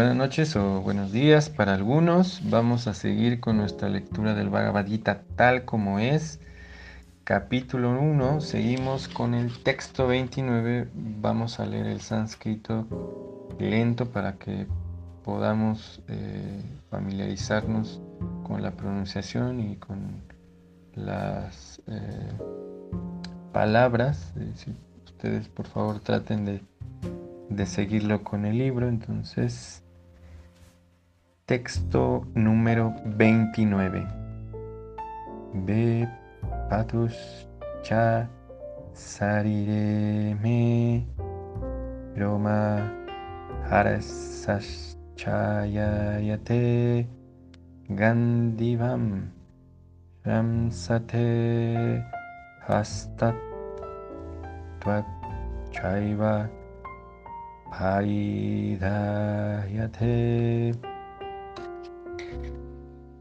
Buenas noches o buenos días para algunos. Vamos a seguir con nuestra lectura del Bhagavad Gita tal como es. Capítulo 1, seguimos con el texto 29. Vamos a leer el sánscrito lento para que podamos familiarizarnos con la pronunciación y con las palabras. Si ustedes por favor traten de seguirlo con el libro. Entonces, texto número 29. Ve patus cha sarire me roma harasas chayayate gandivam ramsate hastat tva chaiva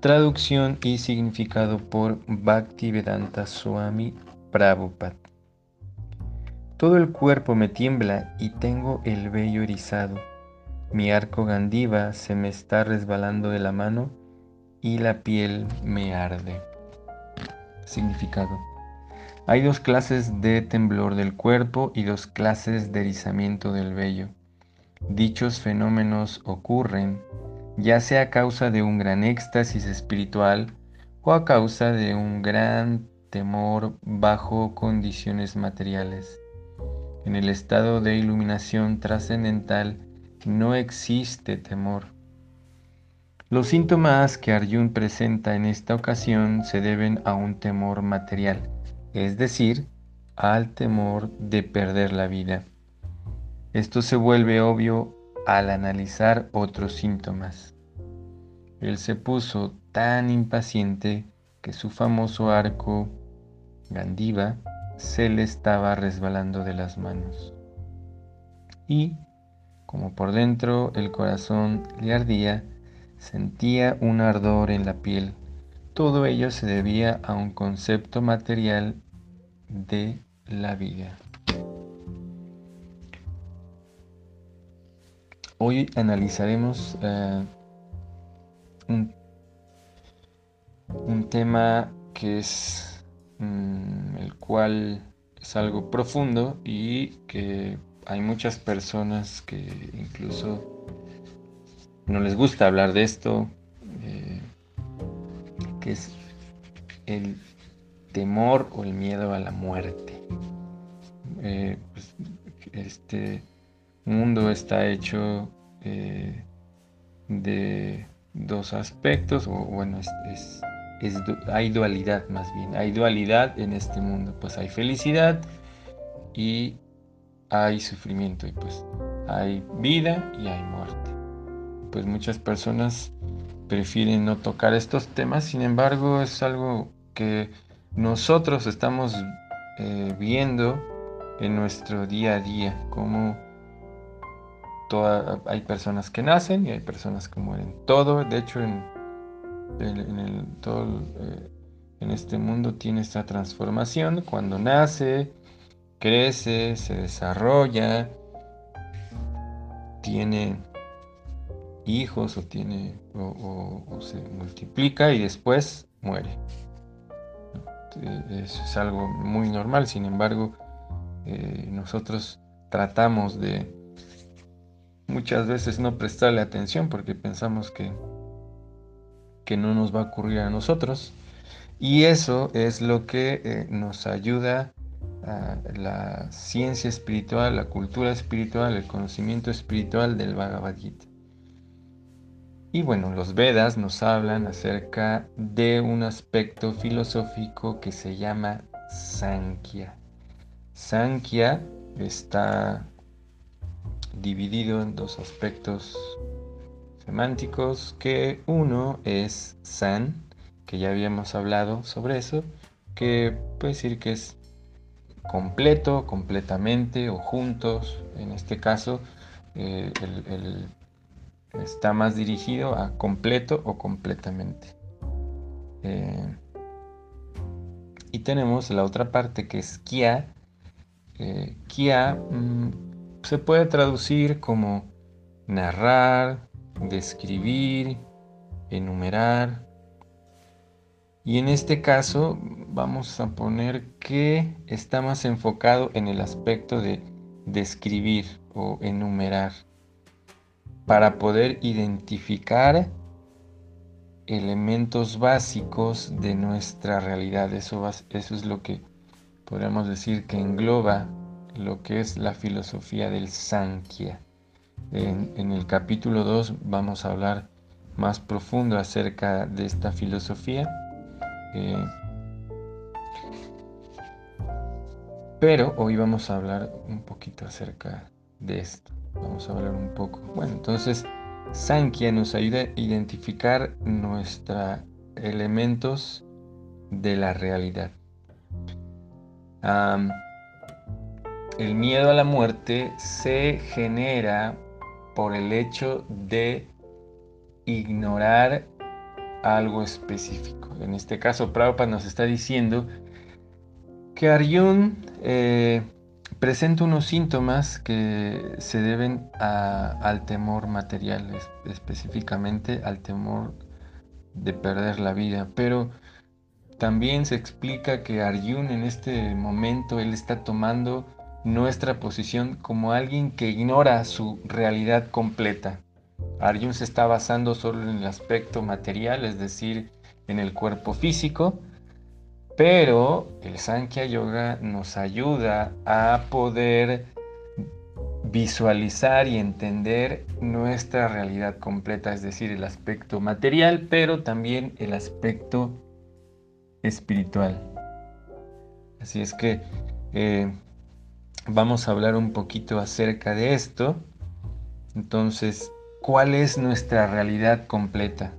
Traducción y significado por Bhaktivedanta Swami Prabhupada. Todo el cuerpo me tiembla y tengo el vello erizado. Mi arco Gandiva se me está resbalando de la mano y la piel me arde. Significado. Hay dos clases de temblor del cuerpo y dos clases de erizamiento del vello. Dichos fenómenos ocurren ya sea a causa de un gran éxtasis espiritual o a causa de un gran temor bajo condiciones materiales. En el estado de iluminación trascendental no existe temor. Los síntomas que Arjun presenta en esta ocasión se deben a un temor material, es decir, al temor de perder la vida. Esto se vuelve obvio al analizar otros síntomas. Él se puso tan impaciente que su famoso arco Gandiva se le estaba resbalando de las manos. Y, como por dentro el corazón le ardía, sentía un ardor en la piel. Todo ello se debía a un concepto material de la vida. Hoy analizaremos un tema que es el cual es algo profundo y que hay muchas personas que incluso no les gusta hablar de esto, que es el temor o el miedo a la muerte. Pues, este mundo está hecho de dos aspectos, o bueno, hay dualidad más bien. Hay dualidad en este mundo, pues hay felicidad y hay sufrimiento, y pues hay vida y hay muerte. Pues muchas personas prefieren no tocar estos temas, sin embargo es algo que nosotros estamos viendo en nuestro día a día, como hay personas que nacen y hay personas que mueren. Todo, de hecho, en este mundo tiene esta transformación. Cuando nace, crece, se desarrolla, tiene hijos o se multiplica y después muere. Eso es algo muy normal. Sin embargo, nosotros tratamos de muchas veces no prestarle atención porque pensamos que no nos va a ocurrir a nosotros, y eso es lo que nos ayuda a la ciencia espiritual, la cultura espiritual, el conocimiento espiritual del Bhagavad Gita. Y bueno, los Vedas nos hablan acerca de un aspecto filosófico que se llama Sankhya. Sankhya está dividido en dos aspectos semánticos, que uno es San, que ya habíamos hablado sobre eso, que puede decir que es completo, completamente o juntos. En este caso, está más dirigido a completo o completamente. Y tenemos la otra parte, que es Kya. Kya se puede traducir como narrar, describir, enumerar. Y en este caso vamos a poner que está más enfocado en el aspecto de describir o enumerar para poder identificar elementos básicos de nuestra realidad. Eso es lo que podríamos decir que engloba lo que es la filosofía del Sankhya. En el capítulo 2 vamos a hablar más profundo acerca de esta filosofía. Pero hoy vamos a hablar un poquito acerca de esto. Vamos a hablar un poco. Bueno, entonces Sankhya nos ayuda a identificar nuestros elementos de la realidad. El miedo a la muerte se genera por el hecho de ignorar algo específico. En este caso, Prabhupada nos está diciendo que Arjun presenta unos síntomas que se deben al temor material, específicamente al temor de perder la vida. Pero también se explica que Arjun en este momento, él está tomando nuestra posición como alguien que ignora su realidad completa. Arjun se está basando solo en el aspecto material, es decir, en el cuerpo físico, pero el Sankhya Yoga nos ayuda a poder visualizar y entender nuestra realidad completa, es decir, el aspecto material, pero también el aspecto espiritual. Así es que vamos a hablar un poquito acerca de esto. Entonces, ¿cuál es nuestra realidad completa?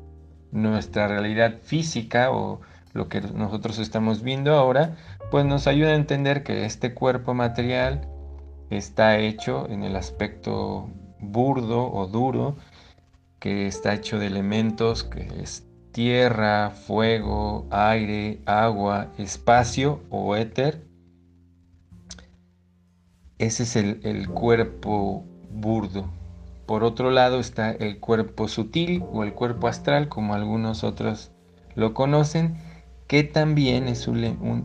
Nuestra realidad física o lo que nosotros estamos viendo ahora, pues nos ayuda a entender que este cuerpo material está hecho en el aspecto burdo o duro, que está hecho de elementos que es tierra, fuego, aire, agua, espacio o éter. Ese es el cuerpo burdo. Por otro lado está el cuerpo sutil o el cuerpo astral, como algunos otros lo conocen, que también es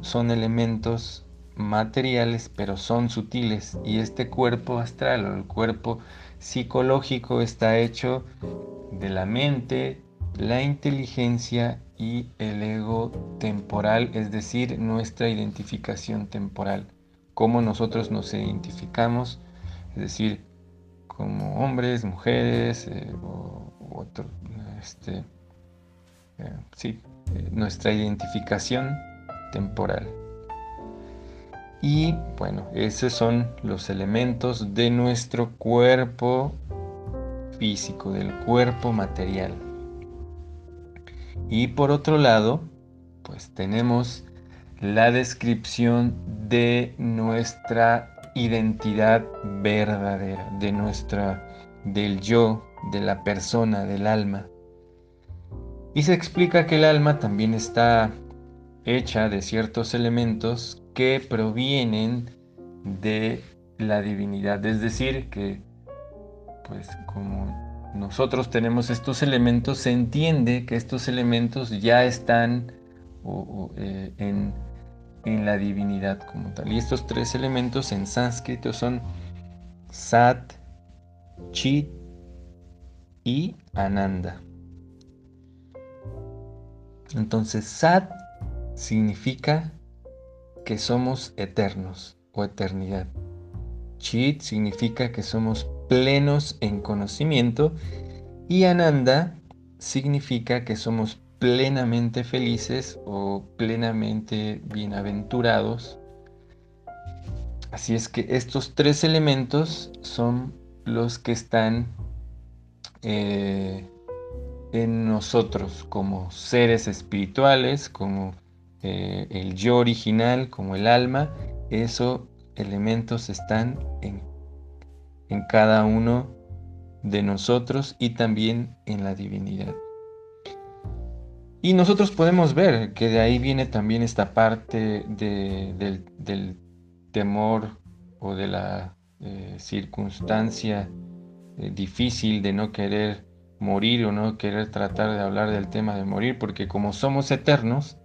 son elementos materiales, pero son sutiles. Y este cuerpo astral o el cuerpo psicológico está hecho de la mente, la inteligencia y el ego temporal, es decir, nuestra identificación temporal, cómo nosotros nos identificamos, es decir, como hombres, mujeres, nuestra identificación temporal. Y bueno, esos son los elementos de nuestro cuerpo físico, del cuerpo material. Y por otro lado, pues tenemos la descripción de nuestra identidad verdadera, del yo, de la persona, del alma. Y se explica que el alma también está hecha de ciertos elementos que provienen de la divinidad, es decir, que pues como nosotros tenemos estos elementos, se entiende que estos elementos ya están en la divinidad como tal. Y estos tres elementos en sánscrito son Sat, Chit y Ananda. Entonces, Sat significa que somos eternos o eternidad. Chit significa que somos plenos en conocimiento. Y Ananda significa que somos plenamente felices o plenamente bienaventurados. Así es que estos tres elementos son los que están en nosotros como seres espirituales, como el yo original, como el alma. Esos elementos están en cada uno de nosotros y también en la divinidad. Y nosotros podemos ver que de ahí viene también esta parte del temor o de la circunstancia difícil de no querer morir o no querer tratar de hablar del tema de morir, porque como somos eternos,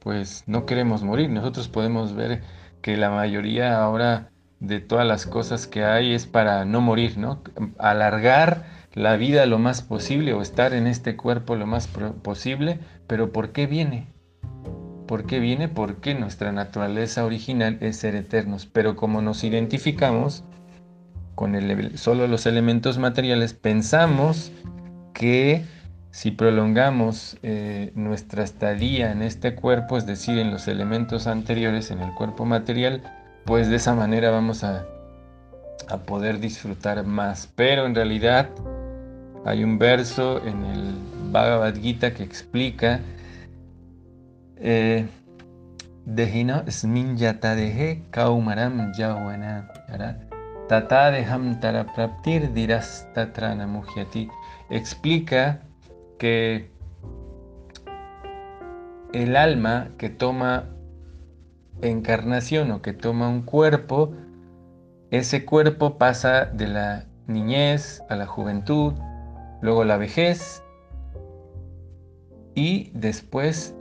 pues no queremos morir. Nosotros podemos ver que la mayoría ahora de todas las cosas que hay es para no morir, ¿no? Alargar la vida lo más posible o estar en este cuerpo lo más posible. Pero ¿por qué viene? ¿Por qué viene? Porque nuestra naturaleza original es ser eternos. Pero como nos identificamos con solo los elementos materiales, pensamos que si prolongamos nuestra estadía en este cuerpo, es decir, en los elementos anteriores, en el cuerpo material, pues de esa manera vamos a poder disfrutar más. Pero en realidad hay un verso en el Bhagavad Gita que explica Dehino 'sminyatha dehe kaumaram yauvanam jara deham tarapraptir dhiras tatra na. Explica que el alma que toma encarnación o que toma un cuerpo, ese cuerpo pasa de la niñez a la juventud, luego la vejez, y después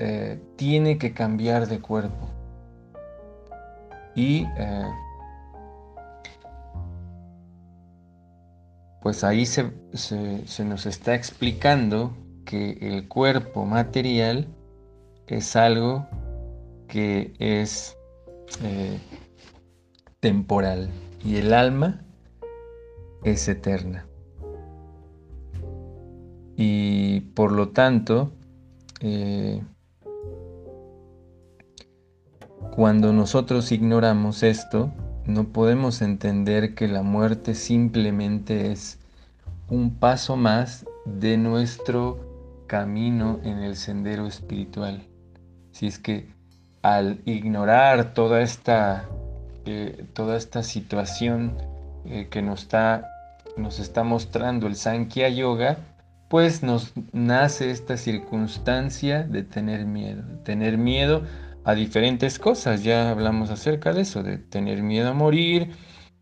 tiene que cambiar de cuerpo. Y pues ahí se nos está explicando que el cuerpo material es algo que es temporal y el alma es eterna. Y por lo tanto, cuando nosotros ignoramos esto, no podemos entender que la muerte simplemente es un paso más de nuestro camino en el sendero espiritual. Si es que al ignorar toda esta situación que nos está mostrando el Sankhya Yoga, pues nos nace esta circunstancia de tener miedo a diferentes cosas. Ya hablamos acerca de eso, de tener miedo a morir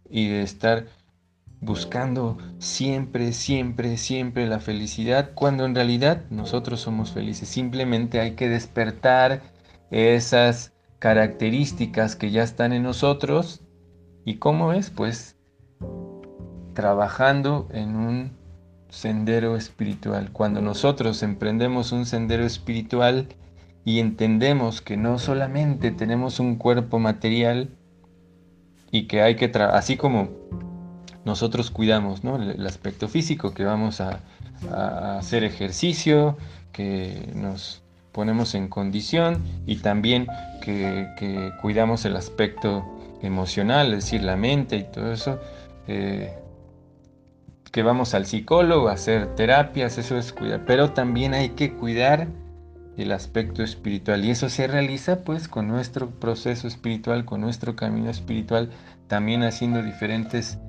y de estar buscando siempre la felicidad, cuando en realidad nosotros somos felices. Simplemente hay que despertar esas características que ya están en nosotros. ¿Y cómo es? Pues trabajando en un sendero espiritual. Cuando nosotros emprendemos un sendero espiritual y entendemos que no solamente tenemos un cuerpo material y que hay que así como nosotros cuidamos, ¿no?, el aspecto físico, que vamos a hacer ejercicio, que nos ponemos en condición, y también que cuidamos el aspecto emocional, es decir, la mente y todo eso, que vamos al psicólogo a hacer terapias, eso es cuidar. Pero también hay que cuidar el aspecto espiritual, y eso se realiza pues con nuestro proceso espiritual, con nuestro camino espiritual, también haciendo diferentes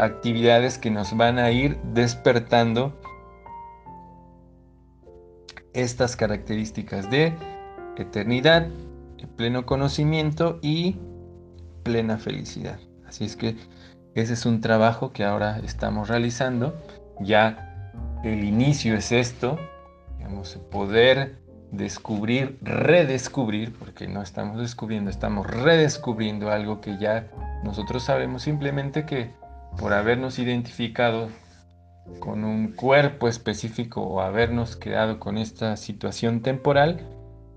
actividades que nos van a ir despertando estas características de eternidad, pleno conocimiento y plena felicidad. Así es que ese es un trabajo que ahora estamos realizando. Ya el inicio es esto, digamos, poder descubrir, redescubrir, porque no estamos descubriendo, estamos redescubriendo algo que ya nosotros sabemos, simplemente que por habernos identificado con un cuerpo específico o habernos quedado con esta situación temporal,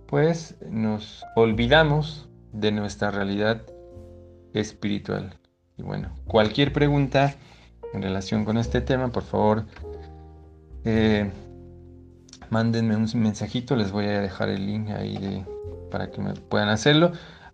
pues nos olvidamos de nuestra realidad espiritual. Y bueno, cualquier pregunta en relación con este tema, por favor, mándenme un mensajito. Les voy a dejar el link ahí para que me puedan hacerlo.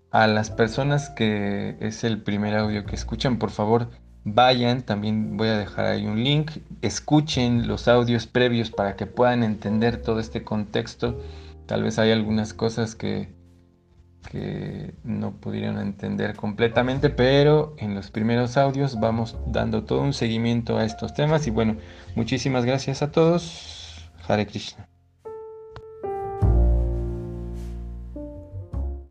A las personas que es el primer audio que escuchan, por favor, vayan. También voy a dejar ahí un link. Escuchen los audios previos para que puedan entender todo este contexto. Tal vez hay algunas cosas que no pudieron entender completamente, pero en los primeros audios vamos dando todo un seguimiento a estos temas. Y bueno, muchísimas gracias a todos. Hare Krishna.